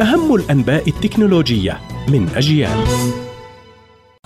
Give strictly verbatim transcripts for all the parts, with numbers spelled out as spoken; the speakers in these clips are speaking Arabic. أهم الأنباء التكنولوجية من أجيال.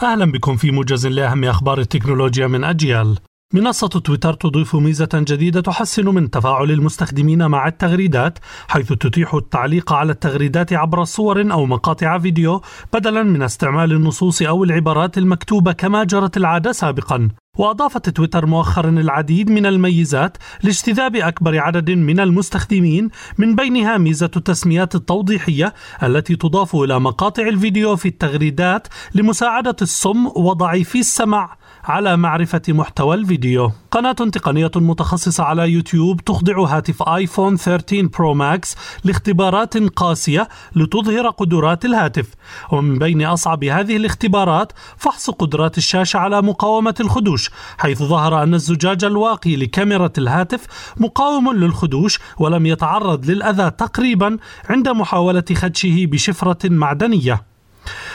أهلا بكم في موجز لأهم أخبار التكنولوجيا من أجيال. منصة تويتر تضيف ميزة جديدة تحسن من تفاعل المستخدمين مع التغريدات، حيث تتيح التعليق على التغريدات عبر صور أو مقاطع فيديو بدلا من استعمال النصوص أو العبارات المكتوبة كما جرت العادة سابقا. وأضافت تويتر مؤخرا العديد من الميزات لاجتذاب أكبر عدد من المستخدمين، من بينها ميزة التسميات التوضيحية التي تضاف إلى مقاطع الفيديو في التغريدات لمساعدة الصم وضعيفي السمع على معرفة محتوى الفيديو. قناة تقنية متخصصة على يوتيوب تخضع هاتف آيفون ثلاثة عشر برو ماكس لاختبارات قاسية لتظهر قدرات الهاتف، ومن بين أصعب هذه الاختبارات فحص قدرات الشاشة على مقاومة الخدوش، حيث ظهر أن الزجاج الواقي لكاميرا الهاتف مقاوم للخدوش ولم يتعرض للأذى تقريبا عند محاولة خدشه بشفرة معدنية.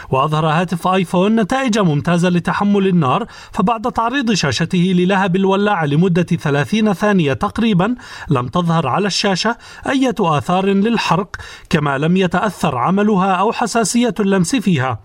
وأظهر هاتف آيفون نتائج ممتازة لتحمل النار، فبعد تعريض شاشته للهب الولاعة لمدة ثلاثين ثانية تقريبا لم تظهر على الشاشة أي آثار للحرق، كما لم يتأثر عملها أو حساسية اللمس فيها.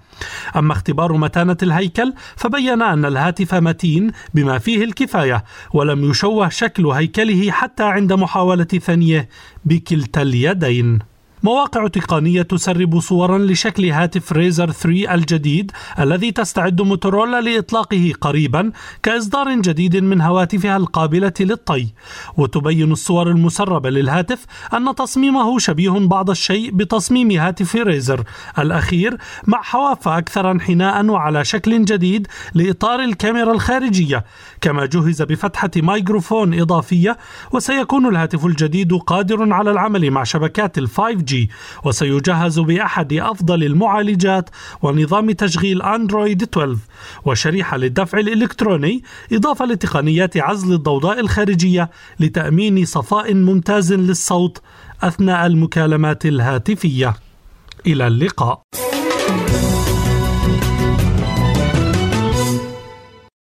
أما اختبار متانة الهيكل فبين أن الهاتف متين بما فيه الكفاية، ولم يشوه شكل هيكله حتى عند محاولة ثانية بكلتا اليدين. مواقع تقنية تسرب صورا لشكل هاتف ريزر ثلاثة الجديد الذي تستعد موتورولا لإطلاقه قريبا كإصدار جديد من هواتفها القابلة للطي. وتبين الصور المسربة للهاتف أن تصميمه شبيه بعض الشيء بتصميم هاتف ريزر الأخير، مع حواف أكثر انحناء وعلى شكل جديد لإطار الكاميرا الخارجية، كما جهز بفتحة مايكروفون إضافية. وسيكون الهاتف الجديد قادر على العمل مع شبكات ال فايف جي، وسيجهز بأحد أفضل المعالجات ونظام تشغيل أندرويد اثنا عشر وشريحة للدفع الإلكتروني، إضافة لتقنيات عزل الضوضاء الخارجية لتأمين صفاء ممتاز للصوت أثناء المكالمات الهاتفية. إلى اللقاء.